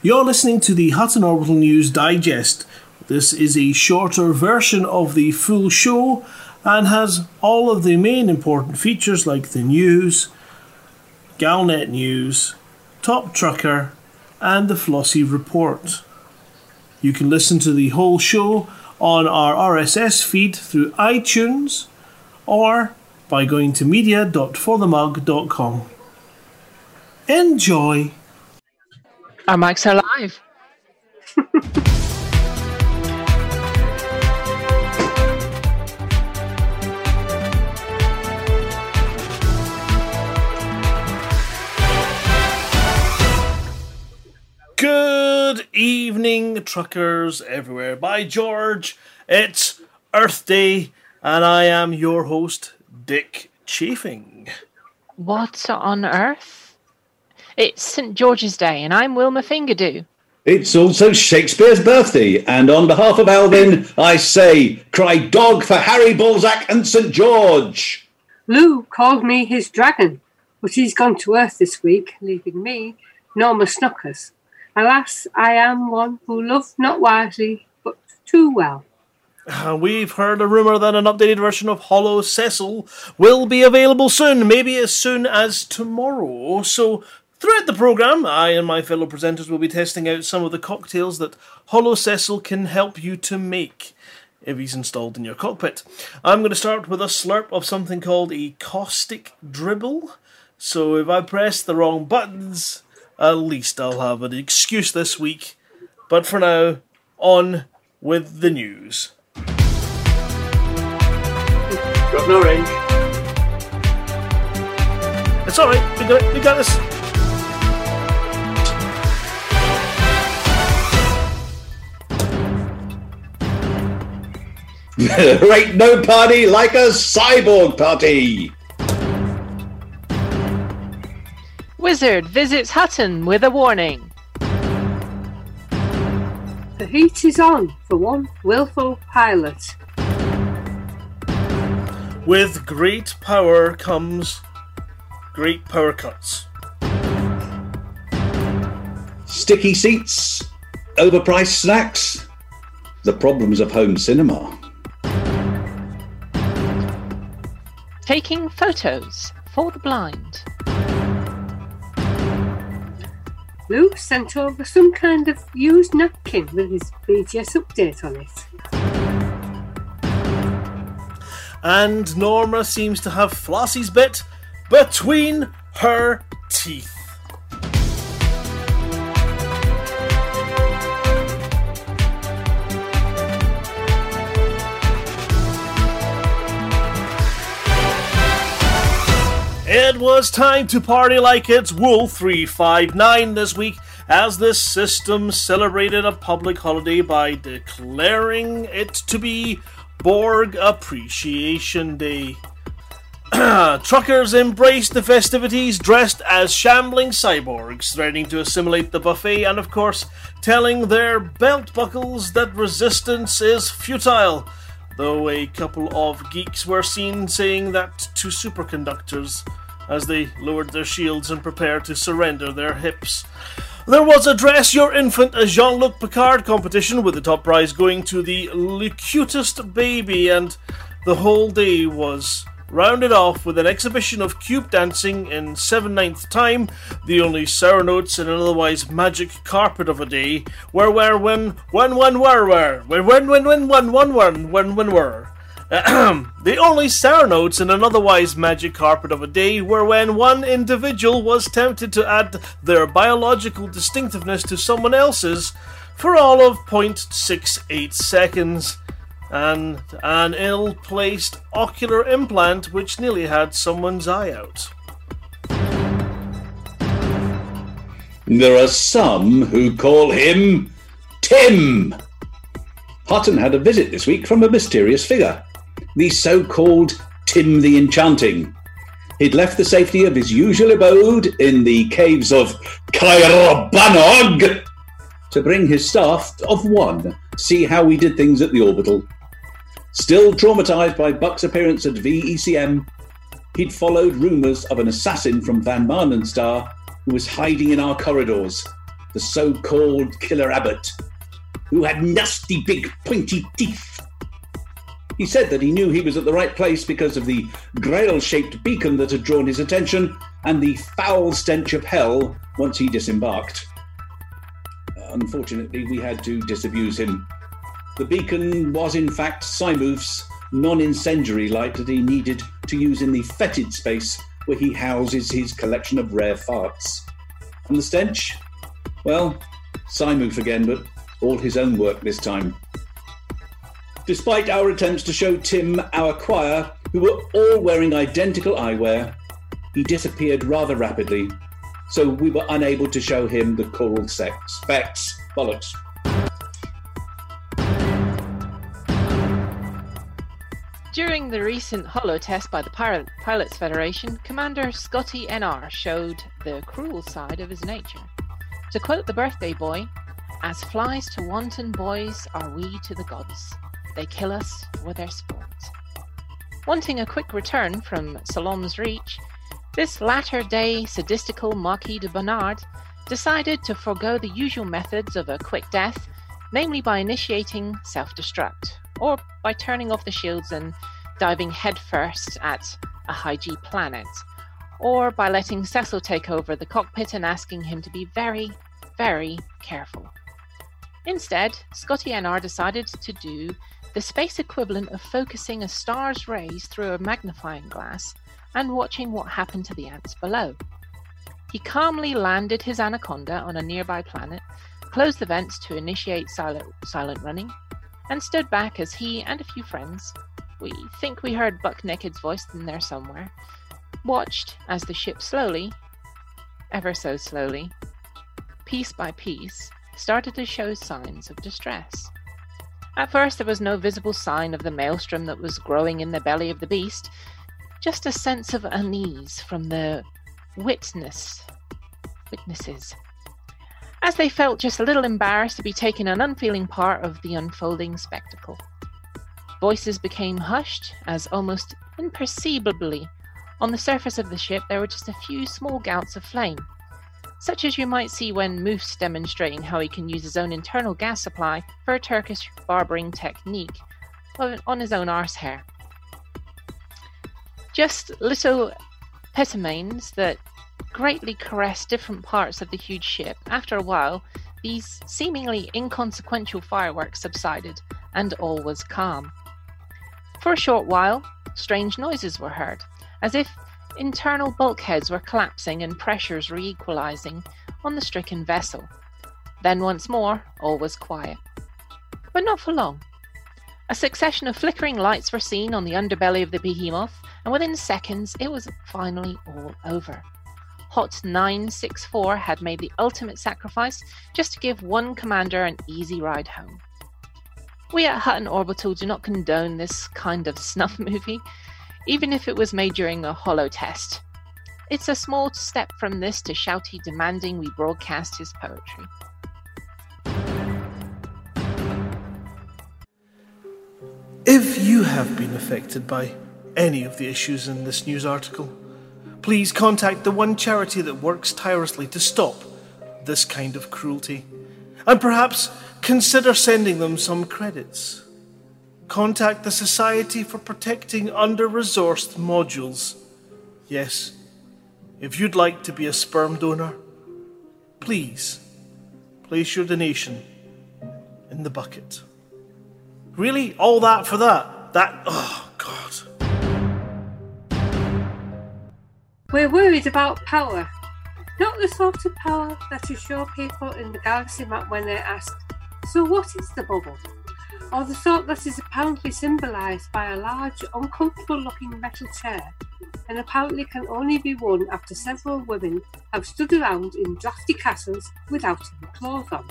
You're listening to the Hutton Orbital News Digest. This is a shorter version of the full show and has all of the main important features like the news, Galnet News, Top Trucker and the Flossy Report. You can listen to the whole show on our RSS feed through iTunes or by going to media.forthemug.com. Enjoy! Our mics are live. Good evening, truckers everywhere. By George, it's Earth Day, and I am your host, Dick Chafing. What on earth? It's St. George's Day, and I'm Wilma Fingerdoo. It's also Shakespeare's birthday, and on behalf of Alvin, I say, cry dog for Harry Balzac and St. George. Lou called me his dragon, but he's gone to Earth this week, leaving me, Norma Snuckers. Alas, I am one who loved not wisely, but too well. We've heard a rumour that an updated version of Holo Cecil will be available soon, maybe as soon as tomorrow, so... Throughout the programme, I and my fellow presenters will be testing out some of the cocktails that Holo Cecil can help you to make, if he's installed in your cockpit. I'm going to start with a slurp of something called a caustic dribble, so if I press the wrong buttons, at least I'll have an excuse this week. But for now, on with the news. Got no range. It's alright, we got this. There ain't no party like a cyborg party! Wizard visits Hutton with a warning. The heat is on for one willful pilot. With great power comes great power cuts. Sticky seats, overpriced snacks, the problems of home cinema. Taking photos for the blind. Lou sent over some kind of used napkin with his BGS update on it. And Norma seems to have Flossie's bit between her teeth. It was time to party like it's Wolf 359 this week, as the system celebrated a public holiday by declaring it to be Borg Appreciation Day. Truckers embraced the festivities dressed as shambling cyborgs, threatening to assimilate the buffet and, of course, telling their belt buckles that resistance is futile. Though a couple of geeks were seen saying that to superconductors as they lowered their shields and prepared to surrender their hips. There was a Dress Your Infant as Jean-Luc Picard competition, with the top prize going to the cutest baby, and the whole day was rounded off with an exhibition of cube dancing in 7/9 time, the only sour notes in an otherwise magic carpet of a day, the only sour notes in an otherwise magic carpet of a day were when one individual was tempted to add their biological distinctiveness to someone else's for all of 0.68 seconds. And an ill-placed ocular implant which nearly had someone's eye out. There are some who call him Tim. Hutton had a visit this week from a mysterious figure, the so-called Tim the Enchanting. He'd left the safety of his usual abode in the caves of Kyrrhubanog to bring his staff of one, see how we did things at the orbital. Still traumatised by Buck's appearance at VECM, he'd followed rumours of an assassin from Van Barnenstar who was hiding in our corridors, the so-called Killer Abbot, who had nasty big pointy teeth. He said that he knew he was at the right place because of the grail-shaped beacon that had drawn his attention and the foul stench of hell once he disembarked. Unfortunately, we had to disabuse him. The beacon was, in fact, Cymoof's non-incendiary light that he needed to use in the fetid space where he houses his collection of rare farts. And the stench? Well, Cymoof again, but all his own work this time. Despite our attempts to show Tim our choir, who were all wearing identical eyewear, he disappeared rather rapidly, so we were unable to show him the choral specs. Bollocks. During the recent holo test by the Pirate Pilots Federation, Commander Scotty N.R. showed the cruel side of his nature. To quote the birthday boy, "As flies to wanton boys are we to the gods. They kill us for their sport." Wanting a quick return from Salome's reach, this latter-day sadistical Marquis de Bernard decided to forego the usual methods of a quick death, namely by initiating self-destruct, or by turning off the shields and diving headfirst at a high-G planet, or by letting Cecil take over the cockpit and asking him to be very, very careful. Instead, Scotty N.R. decided to do the space equivalent of focusing a star's rays through a magnifying glass and watching what happened to the ants below. He calmly landed his Anaconda on a nearby planet, closed the vents to initiate silent running, and stood back as he and a few friends, we think we heard Buck Naked's voice in there somewhere, watched as the ship slowly, ever so slowly, piece by piece, started to show signs of distress. At first there was no visible sign of the maelstrom that was growing in the belly of the beast, just a sense of unease from the witnesses. As they felt just a little embarrassed to be taking an unfeeling part of the unfolding spectacle. Voices became hushed as almost imperceptibly on the surface of the ship there were just a few small gouts of flame, such as you might see when Moose demonstrating how he can use his own internal gas supply for a Turkish barbering technique on his own arse hair. Just little petamanes that greatly caressed different parts of the huge ship. After a while, these seemingly inconsequential fireworks subsided, and all was calm. For a short while, strange noises were heard, as if internal bulkheads were collapsing and pressures re-equalizing on the stricken vessel. Then once more, all was quiet. But not for long. A succession of flickering lights were seen on the underbelly of the behemoth, and within seconds it was finally all over. Hot 964 had made the ultimate sacrifice just to give one commander an easy ride home. We at Hutton Orbital do not condone this kind of snuff movie, even if it was made during a holo test. It's a small step from this to Shouty demanding we broadcast his poetry. If you have been affected by any of the issues in this news article, please contact the one charity that works tirelessly to stop this kind of cruelty, and perhaps consider sending them some credits. Contact the Society for Protecting Under-Resourced Modules. Yes, if you'd like to be a sperm donor, please place your donation in the bucket. Really? All that for that? Oh, God. We're worried about power. Not the sort of power that you show people in the galaxy map when they're asked, "So what is the bubble?" Or the sort that is apparently symbolised by a large, uncomfortable-looking metal chair, and apparently can only be won after several women have stood around in drafty castles without any clothes on.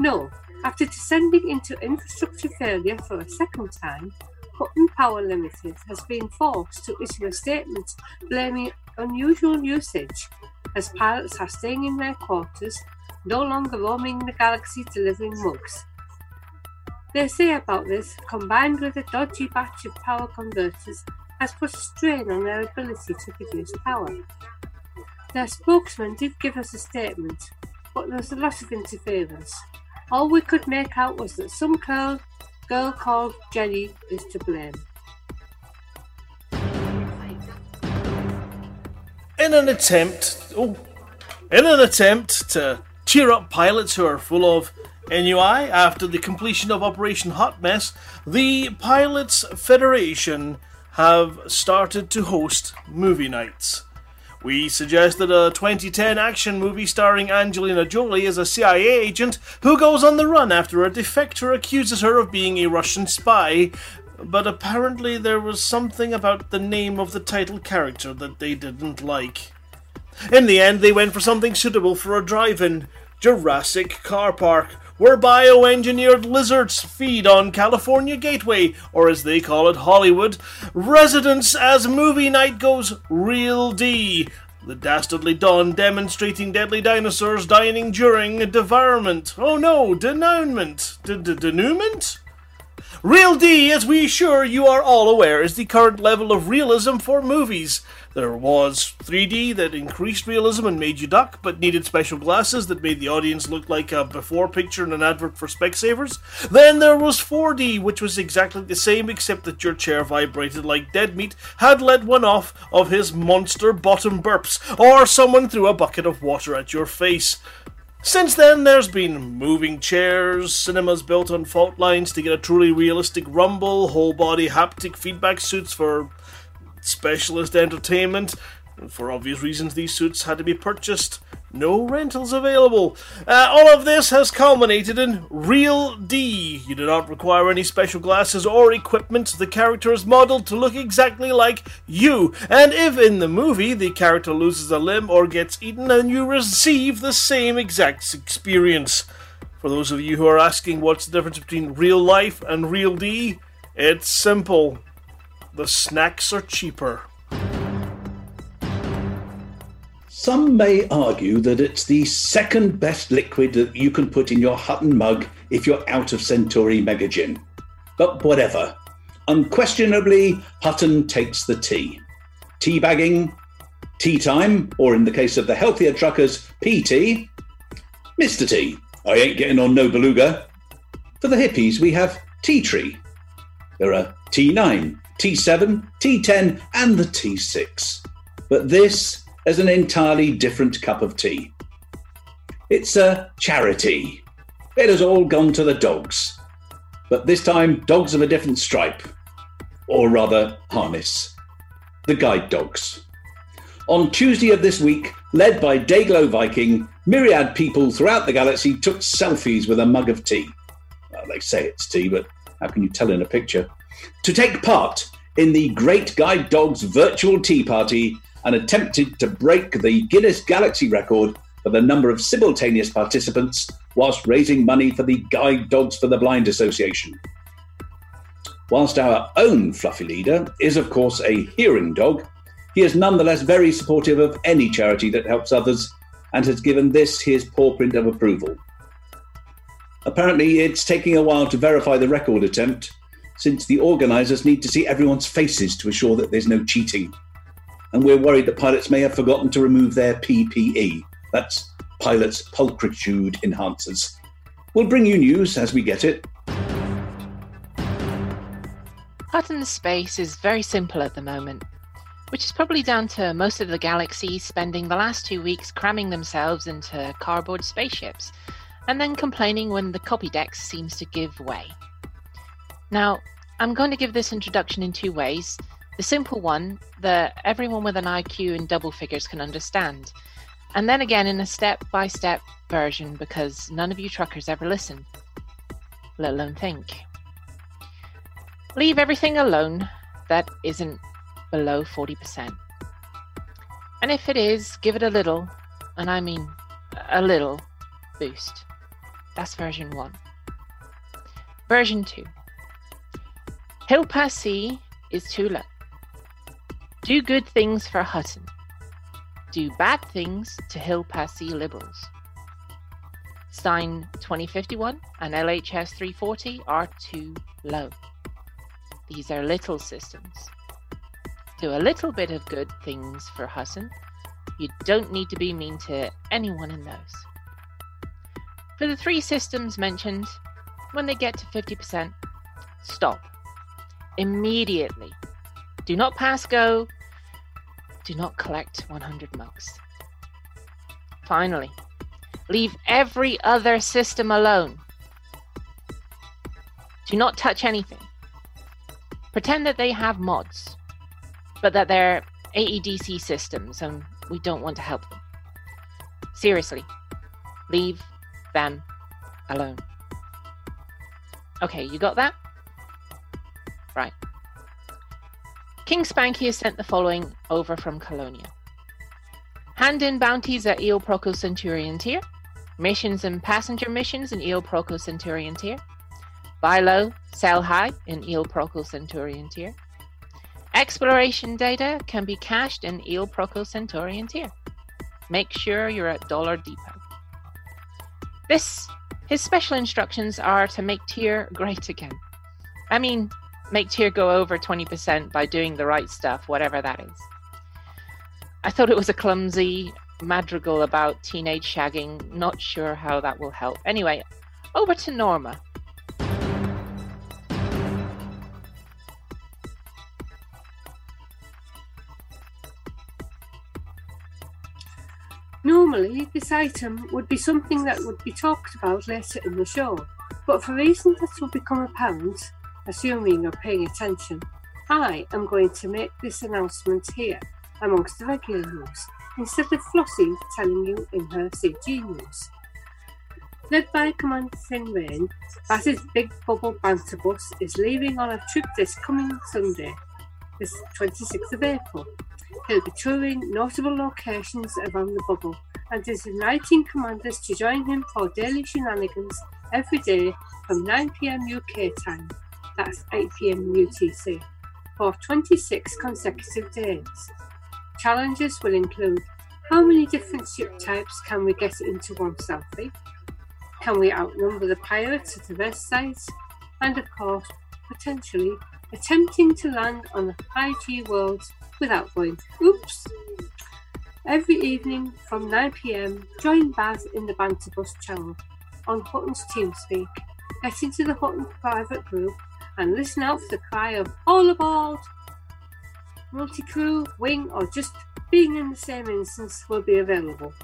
No, after descending into infrastructure failure for a second time, Hutton Power Limited has been forced to issue a statement blaming unusual usage, as pilots are staying in their quarters, no longer roaming the galaxy delivering mugs. They say about this, combined with a dodgy batch of power converters, has put a strain on their ability to produce power. Their spokesman did give us a statement, but there was a lot of interference. All we could make out was that some girl called Jenny is to blame. In an attempt to cheer up pilots who are full of NUI after the completion of Operation Hot Mess, the Pilots Federation have started to host movie nights. We suggested a 2010 action movie starring Angelina Jolie as a CIA agent who goes on the run after a defector accuses her of being a Russian spy, but apparently there was something about the name of the title character that they didn't like. In the end, they went for something suitable for a drive-in, Jurassic Car Park, where bioengineered lizards feed on California Gateway, or as they call it, Hollywood, residents as movie night goes Real D, the dastardly Don demonstrating deadly dinosaurs dining during devourment. Oh no, denouement. Denouement? Real D, as we sure you are all aware, is the current level of realism for movies. There was 3D that increased realism and made you duck, but needed special glasses that made the audience look like a before picture in an advert for Specsavers. Then there was 4D, which was exactly the same except that your chair vibrated like dead meat had let one off of his monster bottom burps, or someone threw a bucket of water at your face. Since then, there's been moving chairs, cinemas built on fault lines to get a truly realistic rumble, whole-body haptic feedback suits for specialist entertainment. For obvious reasons, these suits had to be purchased. No rentals available. All of this has culminated in Real D. You do not require any special glasses or equipment. The character is modeled to look exactly like you. And if in the movie the character loses a limb or gets eaten, then you receive the same exact experience. For those of you who are asking what's the difference between real life and Real D, it's simple. The snacks are cheaper. Some may argue that it's the second best liquid that you can put in your Hutton mug if you're out of Centauri Mega Gym. But whatever. Unquestionably, Hutton takes the tea. Tea bagging, tea time, or in the case of the healthier truckers, PT. Mr. Tea, I ain't getting on no beluga. For the hippies, we have Tea Tree. There are T9, T7, T10, and the T6. But this as an entirely different cup of tea. It's a charity. It has all gone to the dogs. But this time, dogs of a different stripe, or rather harness, the guide dogs. On Tuesday of this week, led by Dayglow Viking, myriad people throughout the galaxy took selfies with a mug of tea. Well, they say it's tea, but how can you tell in a picture? To take part in the Great Guide Dogs virtual tea party, and attempted to break the Guinness Galaxy record for the number of simultaneous participants whilst raising money for the Guide Dogs for the Blind Association. Whilst our own fluffy leader is, of course, a hearing dog, he is nonetheless very supportive of any charity that helps others and has given this his paw print of approval. Apparently, it's taking a while to verify the record attempt, since the organisers need to see everyone's faces to assure that there's no cheating. And we're worried that pilots may have forgotten to remove their PPE. That's Pilots' Pulchritude Enhancers. We'll bring you news as we get it. Hutton space is very simple at the moment, which is probably down to most of the galaxy spending the last 2 weeks cramming themselves into cardboard spaceships and then complaining when the copy deck seems to give way. Now, I'm going to give this introduction in two ways. The simple one that everyone with an IQ in double figures can understand. And then again in a step-by-step version because none of you truckers ever listen, let alone think. Leave everything alone that isn't below 40%. And if it is, give it a little, and I mean a little, boost. That's version 1. Version 2. Hill per se is too low. Do good things for Hutton. Do bad things to Hill Pass Sea Liberals. Sign 2051 and LHS 340 are too low. These are little systems. Do a little bit of good things for Hutton. You don't need to be mean to anyone in those. For the three systems mentioned, when they get to 50%, stop. Immediately. Do not pass go. Do not collect 100 mugs. Finally, leave every other system alone. Do not touch anything. Pretend that they have mods, but that they're AEDC systems and we don't want to help them. Seriously, leave them alone. Okay, you got that? Right. King Spanky has sent the following over from Colonia. Hand in bounties at Eol Prokos Centurion Tier. Missions and passenger missions in Eol Prokos Centurion Tier. Buy low, sell high in Eol Prokos Centurion Tier. Exploration data can be cached in Eol Prokos Centurion Tier. Make sure you're at Dollar Depot. His special instructions are to make Tier great again. I mean, make Tier go over 20% by doing the right stuff, whatever that is. I thought it was a clumsy madrigal about teenage shagging. Not sure how that will help. Anyway, over to Norma. Normally, this item would be something that would be talked about later in the show, but for reasons that will become apparent, assuming you're paying attention, I am going to make this announcement here, amongst the regular news, instead of Flossy telling you in her CG news. Led by Commander Thin Rain, Bass's Big Bubble Banter Bus is leaving on a trip this coming Sunday, the 26th of April. He'll be touring notable locations around the bubble and is inviting commanders to join him for daily shenanigans every day from 9 PM UK time, that's 8 PM UTC, for 26 consecutive days. Challenges will include: how many different ship types can we get into one selfie? Can we outnumber the pirates at the rest sites? And of course, potentially, attempting to land on the 5G world without going, oops. Every evening from 9 PM, join Baz in the Banter Bus channel on Hutton's TeamSpeak. Get into the Hutton private group and listen out for the cry of all aboard. Multi-crew, wing, or just being in the same instance will be available.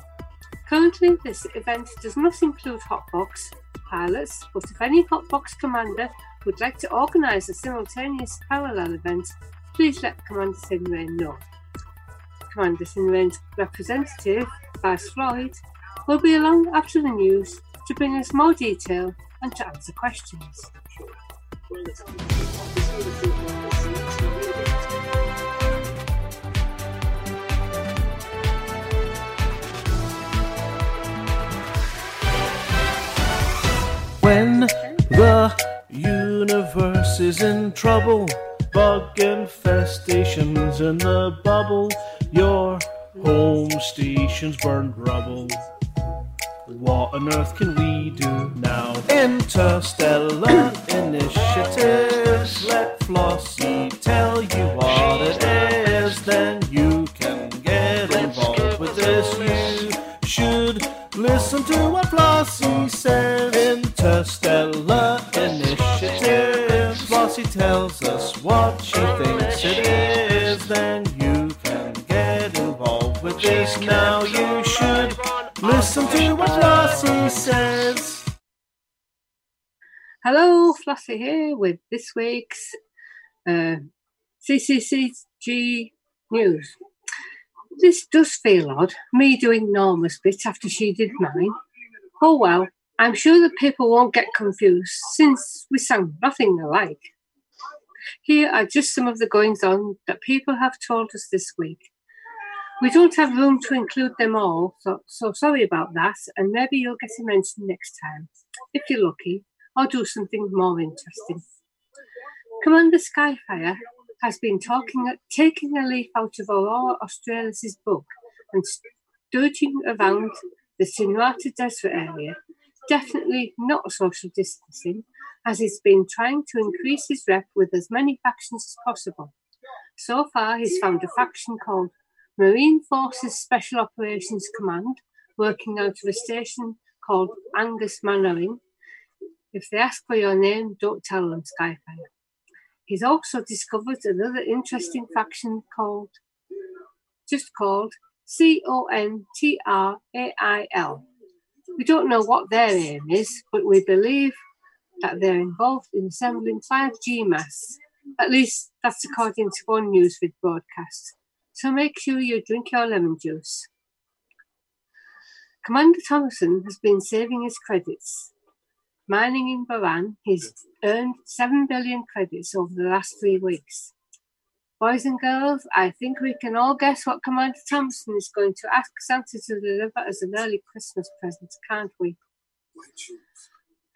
Currently, this event does not include hotbox pilots, but if any hotbox commander would like to organise a simultaneous parallel event, please let Commander Thin Rain know. Commander Thin Rain's representative, Baz Floyd, will be along after the news to bring us more detail and to answer questions. When the universe is in trouble, bug infestations in the bubble, your home station's burned rubble. What on earth can we do now? Interstellar initiatives. Let Flossie tell you what it is, then you can get involved with this. You should listen to what Flossie says. Interstellar initiatives. Flossie tells us what she thinks it is, then you can get involved with this now. You should listen to what Flossie says. Hello, Flossie here with this week's CCCG news. This does feel odd, me doing Norma's bit after she did mine. Oh well, I'm sure that people won't get confused since we sound nothing alike. Here are just some of the goings-on that people have told us this week. We don't have room to include them all, so sorry about that, and maybe you'll get a mention next time, if you're lucky, or do something more interesting. Commander Skyfire has been taking a leaf out of Aurora Australis' book and sturging around the Sinuata Desert area, definitely not social distancing, as he's been trying to increase his rep with as many factions as possible. So far, he's found a faction called Marine Forces Special Operations Command, working out of a station called Angus Mannerling. If they ask for your name, don't tell them, Skyfire. He's also discovered another interesting faction called, just called, CONTRAIL. We don't know what their aim is, but we believe that they're involved in assembling 5G masts. At least that's according to one newsfeed broadcast. So make sure you drink your lemon juice. Commander Thomason has been saving his credits. Mining in Baran, he's earned 7 billion credits over the last 3 weeks. Boys and girls, I think we can all guess what Commander Thompson is going to ask Santa to deliver as an early Christmas present, can't we?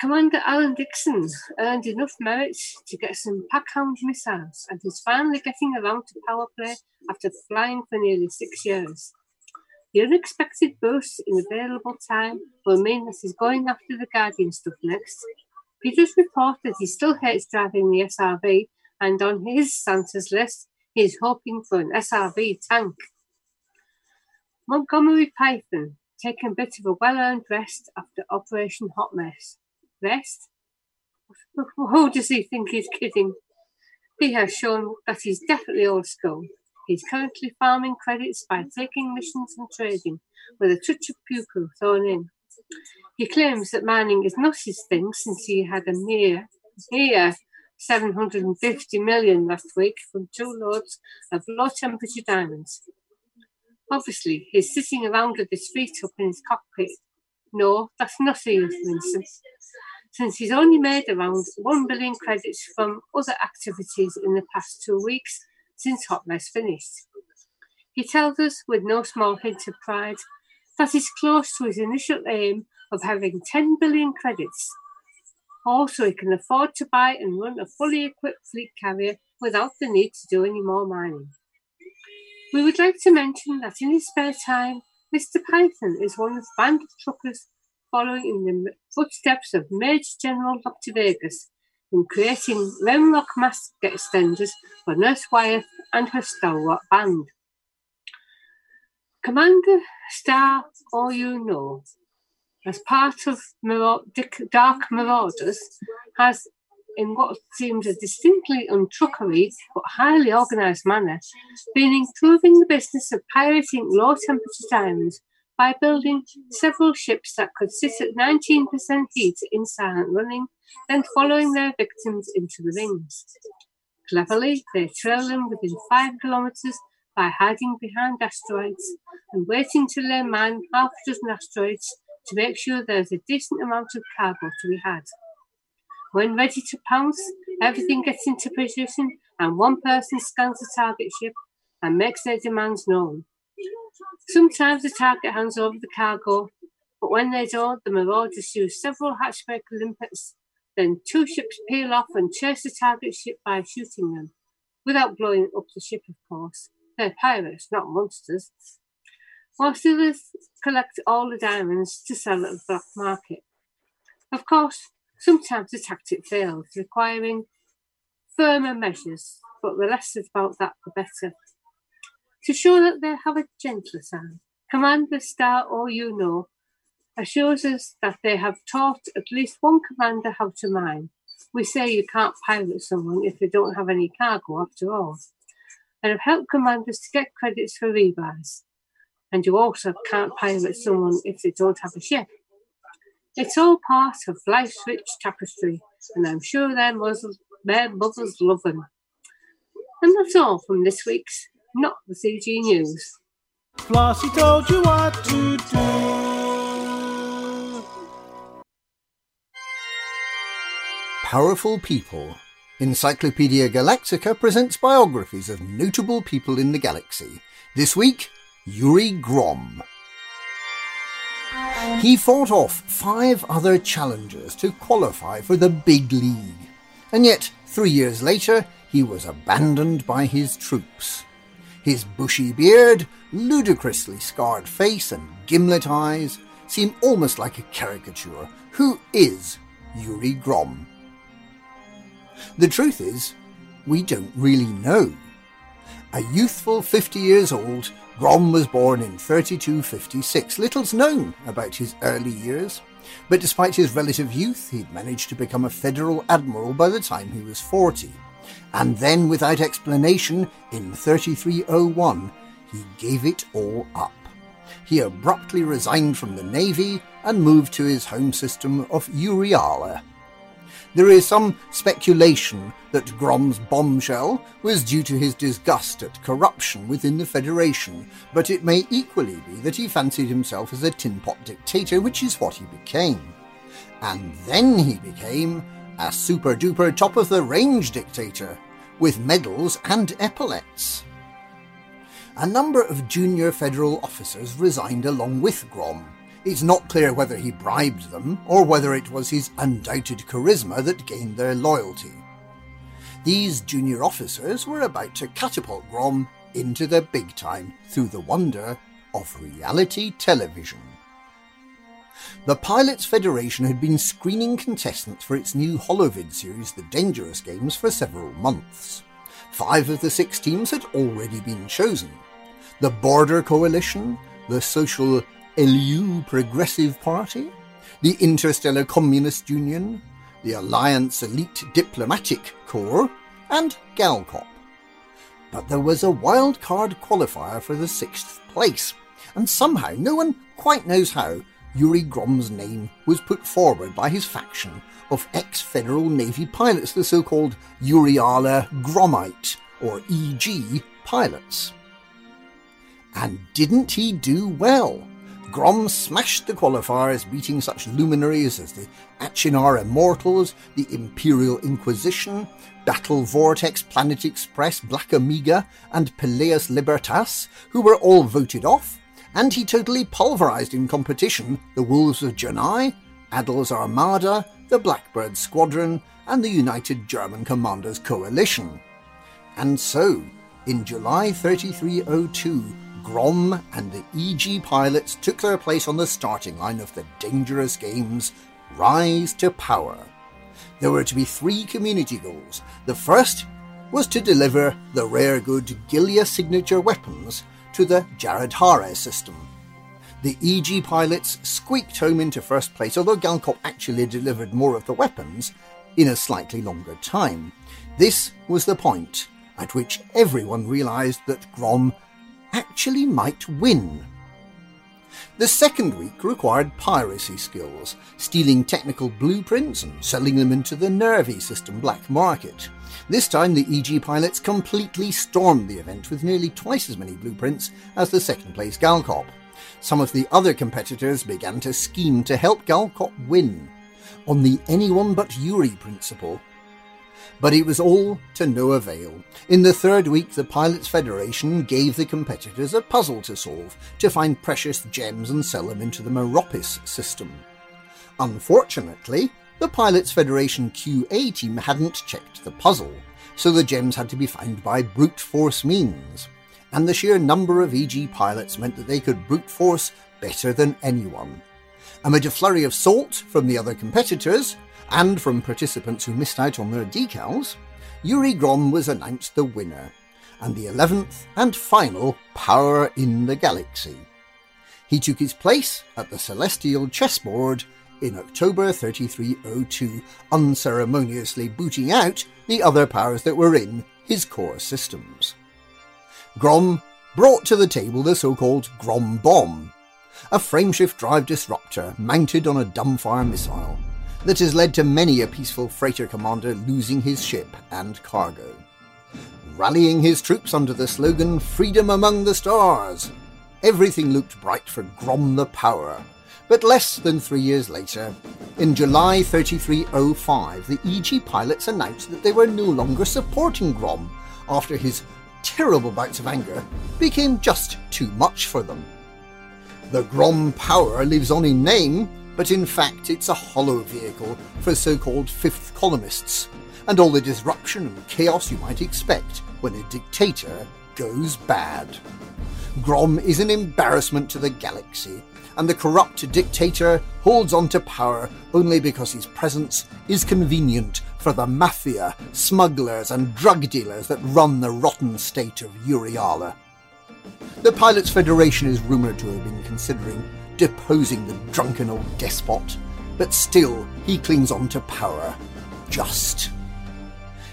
Commander Alan Dixon earned enough merits to get some Packhound missiles and is finally getting around to power play after flying for nearly 6 years. The unexpected boost in available time will mean that he's going after the Guardian stuff next. Peter's report that he still hates driving the SRV, and on his Santa's list, he's hoping for an SRV tank. Montgomery Python, taking a bit of a well-earned rest after Operation Hot Mess. Rest? Who does he think he's kidding? He has shown that he's definitely old school. He's currently farming credits by taking missions and trading, with a touch of poo-poo thrown in. He claims that mining is not his thing since he had a mere 750 million last week from 2 loads of low-temperature diamonds. Obviously, he's sitting around with his feet up in his cockpit. No, that's not a euphemism, since he's only made around 1 billion credits from other activities in the past 2 weeks since Hot Mess finished. He tells us, with no small hint of pride, that he's close to his initial aim of having 10 billion credits. Also, he can afford to buy and run a fully equipped fleet carrier without the need to do any more mining. We would like to mention that in his spare time, Mr. Python is one of the band of truckers following in the footsteps of Major General Dr. Vegas in creating Remlock mask extenders for Nurse Wyeth and her stalwart band. Commander Star All You Know, as part of Dark Marauders, has, in what seems a distinctly untruckery but highly organised manner, been improving the business of pirating low-temperature diamonds by building several ships that could sit at 19% heat in silent running, then following their victims into the rings. Cleverly, they trail them within 5 kilometres by hiding behind asteroids and waiting till they mine half a dozen asteroids to make sure there's a decent amount of cargo to be had. When ready to pounce, everything gets into position and one person scans the target ship and makes their demands known. Sometimes the target hands over the cargo, but when they don't, the marauders use several hatchback limpets. Then 2 ships peel off and chase the target ship by shooting them, without blowing up the ship, of course. They're pirates, not monsters. Whilst others collect all the diamonds to sell at the black market. Of course, sometimes the tactic fails, requiring firmer measures, but the less about that, the better. To show that they have a gentler side, Commander Star All You Know assures us that they have taught at least one commander how to mine. We say you can't pirate someone if they don't have any cargo, after all, and have helped commanders to get credits for rebuys. And you also can't pirate someone if they don't have a ship. It's all part of life's rich tapestry, and I'm sure their mothers love them. And that's all from this week's Not the CG News. Flossy told you what to do. Powerful people. Encyclopedia Galactica presents biographies of notable people in the galaxy. This week, Yuri Grom. He fought off 5 other challengers to qualify for the big league, and yet 3 years later he was abandoned by his troops. His bushy beard, ludicrously scarred face and gimlet eyes seem almost like a caricature. Who is Yuri Grom? The truth is, we don't really know. A youthful 50 years old, Grom was born in 3256. Little's known about his early years. but despite his relative youth, he'd managed to become a Federal Admiral by the time he was 40. And then, without explanation, in 3301, he gave it all up. He abruptly resigned from the Navy and moved to his home system of Euryala. There is some speculation that Grom's bombshell was due to his disgust at corruption within the Federation, but it may equally be that he fancied himself as a tin-pot dictator, which is what he became. And then he became a super-duper top-of-the-range dictator, with medals and epaulets. A number of junior federal officers resigned along with Grom. It's not clear whether he bribed them, or whether it was his undoubted charisma that gained their loyalty. These junior officers were about to catapult Grom into the big time through the wonder of reality television. The Pilots Federation had been screening contestants for its new Holovid series, The Dangerous Games, for several months. 5 of the 6 teams had already been chosen. The Border Coalition, the Social LU Progressive Party, the Interstellar Communist Union, the Alliance Elite Diplomatic Corps, and Galcop. But there was a wild card qualifier for the 6th place, and somehow, no one quite knows how, Yuri Grom's name was put forward by his faction of ex-Federal Navy pilots, the so-called Euryala Gromite, or EG pilots. And didn't he do well? Grom smashed the qualifiers, beating such luminaries as the Achinar Immortals, the Imperial Inquisition, Battle Vortex, Planet Express, Black Omega, and Peleus Libertas, who were all voted off, and he totally pulverised in competition the Wolves of Janai, Adol's Armada, the Blackbird Squadron, and the United German Commanders Coalition. And so, in July 3302, Grom and the EG pilots took their place on the starting line of the Dangerous Games' Rise to Power. There were to be 3 community goals. The first was to deliver the rare good Gilia signature weapons to the Jaradhara system. The EG pilots squeaked home into first place, although Galcop actually delivered more of the weapons in a slightly longer time. This was the point at which everyone realised that Grom actually might win. The second week required piracy skills, stealing technical blueprints and selling them into the Nervy system black market. This time the EG pilots completely stormed the event with nearly twice as many blueprints as the second place Galcop. Some of the other competitors began to scheme to help Galcop win, on the anyone but Yuri principle. But it was all to no avail. In the third week, the Pilots Federation gave the competitors a puzzle to solve, to find precious gems and sell them into the Meropis system. Unfortunately, the Pilots Federation QA team hadn't checked the puzzle, so the gems had to be found by brute force means. And the sheer number of EG pilots meant that they could brute force better than anyone. Amid a flurry of salt from the other competitors, and from participants who missed out on their decals, Yuri Grom was announced the winner, and the 11th and final power in the galaxy. He took his place at the Celestial Chessboard in October 3302, unceremoniously booting out the other powers that were in his core systems. Grom brought to the table the so-called Grom Bomb, a frameshift drive disruptor mounted on a dumbfire missile that has led to many a peaceful freighter commander losing his ship and cargo. Rallying his troops under the slogan, "Freedom among the stars," everything looked bright for Grom the Power. But less than 3 years later, in July 3305, the EG pilots announced that they were no longer supporting Grom after his terrible bouts of anger became just too much for them. The Grom Power lives on in name, but in fact it's a hollow vehicle for so-called fifth columnists, and all the disruption and chaos you might expect when a dictator goes bad. Grom is an embarrassment to the galaxy, and the corrupt dictator holds on to power only because his presence is convenient for the mafia, smugglers and drug dealers that run the rotten state of Euryala. The Pilots' Federation is rumoured to have been considering deposing the drunken old despot but still he clings on to power. Just.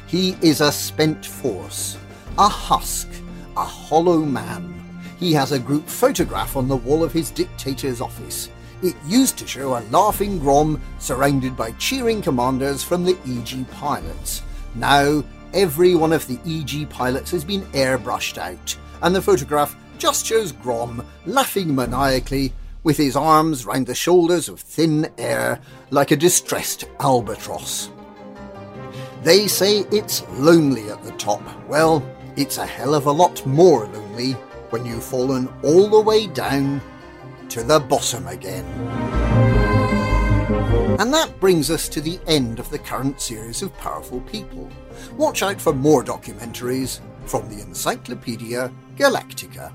He is a spent force, a husk, a hollow man. He has a group photograph on the wall of his dictator's office. It used to show a laughing Grom surrounded by cheering commanders from the EG pilots. Now, every one of the EG pilots has been airbrushed out, and the photograph just shows Grom laughing maniacally with his arms round the shoulders of thin air like a distressed albatross. They say it's lonely at the top. Well, it's a hell of a lot more lonely when you've fallen all the way down to the bottom again. And that brings us to the end of the current series of Powerful People. Watch out for more documentaries from the Encyclopedia Galactica.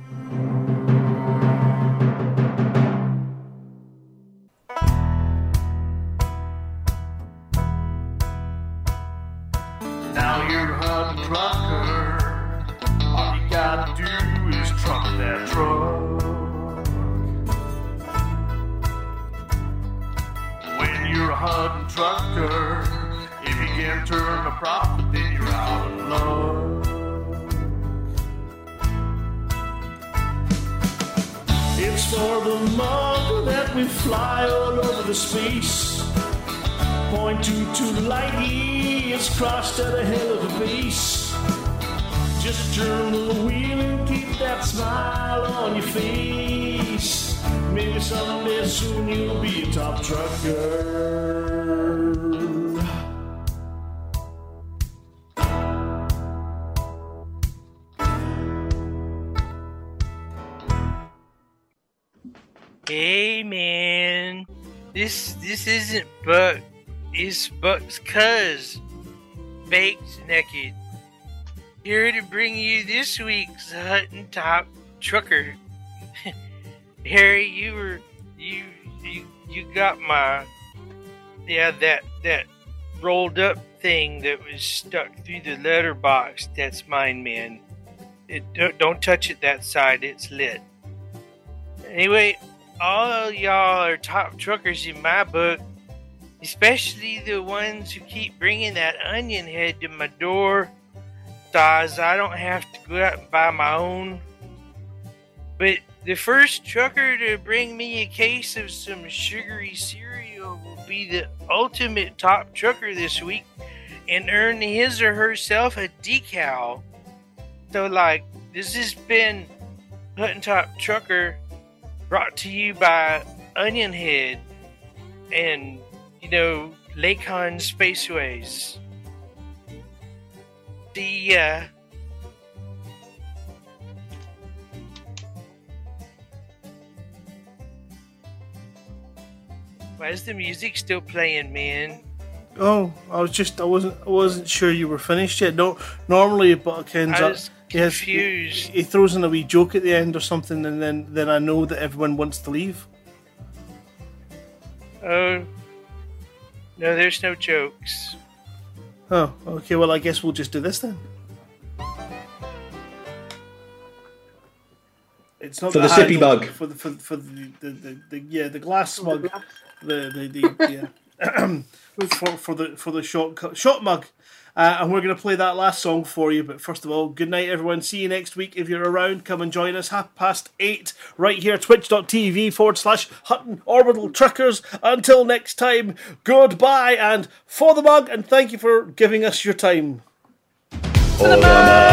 Now you're a trucker, all you gotta do is truck that truck. When you're a Hutton trucker, if you can't turn a profit, then you're out of luck. It's for the mug that we fly all over the space. 0.22 light years crossed at a hell of a pace. Just turn the wheel and keep that smile on your face. Maybe someday soon you'll be a top trucker. Hey man, this isn't Buck. It's Buck's cuz, Baked Naked, here to bring you this week's Hutton Top Trucker. Harry, you got my, that rolled up thing that was stuck through the letterbox. That's mine, man. Don't touch it that side. It's lit. Anyway, all y'all are top truckers in my book. Especially the ones who keep bringing that onion head to my door, so I don't have to go out and buy my own. But the first trucker to bring me a case of some sugary cereal will be the ultimate top trucker this week and earn his or herself a decal. So, this has been Hutton Top Trucker, brought to you by Onion Head and Lacon Spaceways. See ya. Why is the music still playing, man? Oh, I wasn't sure you were finished yet. No, normally Buck ends up confused. He throws in a wee joke at the end or something, and then I know that everyone wants to leave. Oh. No, there's no jokes. Oh, okay, well, I guess we'll just do this then. It's not for the sippy mug. For the glass mug. For the shot mug. And we're going to play that last song for you. But first of all, good night, everyone. See you next week. If you're around, come and join us 8:30 right here, twitch.tv/Hutton Orbital Truckers. Until next time, goodbye and for the mug. And thank you for giving us your time. For the mug!